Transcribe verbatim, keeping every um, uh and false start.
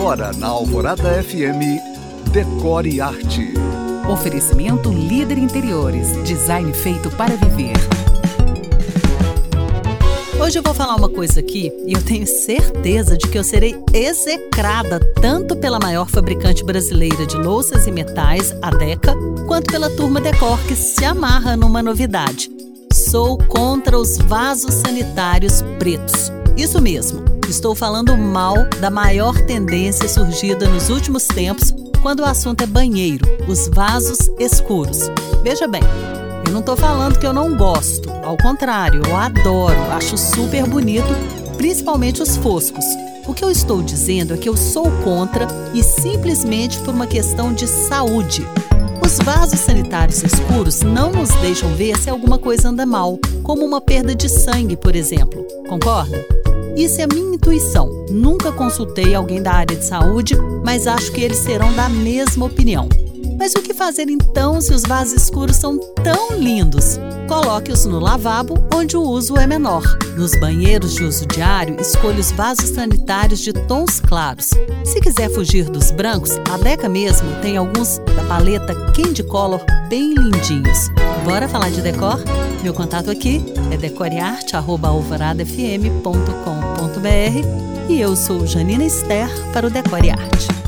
Agora na Alvorada F M, Decor e Arte. Oferecimento Líder Interiores, design feito para viver. Hoje eu vou falar uma coisa aqui e eu tenho certeza de que eu serei execrada tanto pela maior fabricante brasileira de louças e metais, a Deca, quanto pela turma Decor, que se amarra numa novidade. Sou contra os vasos sanitários pretos. Isso mesmo, estou falando mal da maior tendência surgida nos últimos tempos quando o assunto é banheiro, os vasos escuros. Veja bem, eu não estou falando que eu não gosto, ao contrário, eu adoro, acho super bonito, principalmente os foscos. O que eu estou dizendo é que eu sou contra e simplesmente por uma questão de saúde. Os vasos sanitários escuros não nos deixam ver se alguma coisa anda mal, como uma perda de sangue, por exemplo. Concorda? Isso é minha intuição. Nunca consultei alguém da área de saúde, mas acho que eles serão da mesma opinião. Mas o que fazer então se os vasos escuros são tão lindos? Coloque-os no lavabo, onde o uso é menor. Nos banheiros de uso diário, escolha os vasos sanitários de tons claros. Se quiser fugir dos brancos, a Deca mesmo tem alguns da paleta Candy Color bem lindinhos. Bora falar de decor? Meu contato aqui é decore arte arroba alvorada f m ponto com ponto b r e eu sou Janina Ster para o Decore e Arte.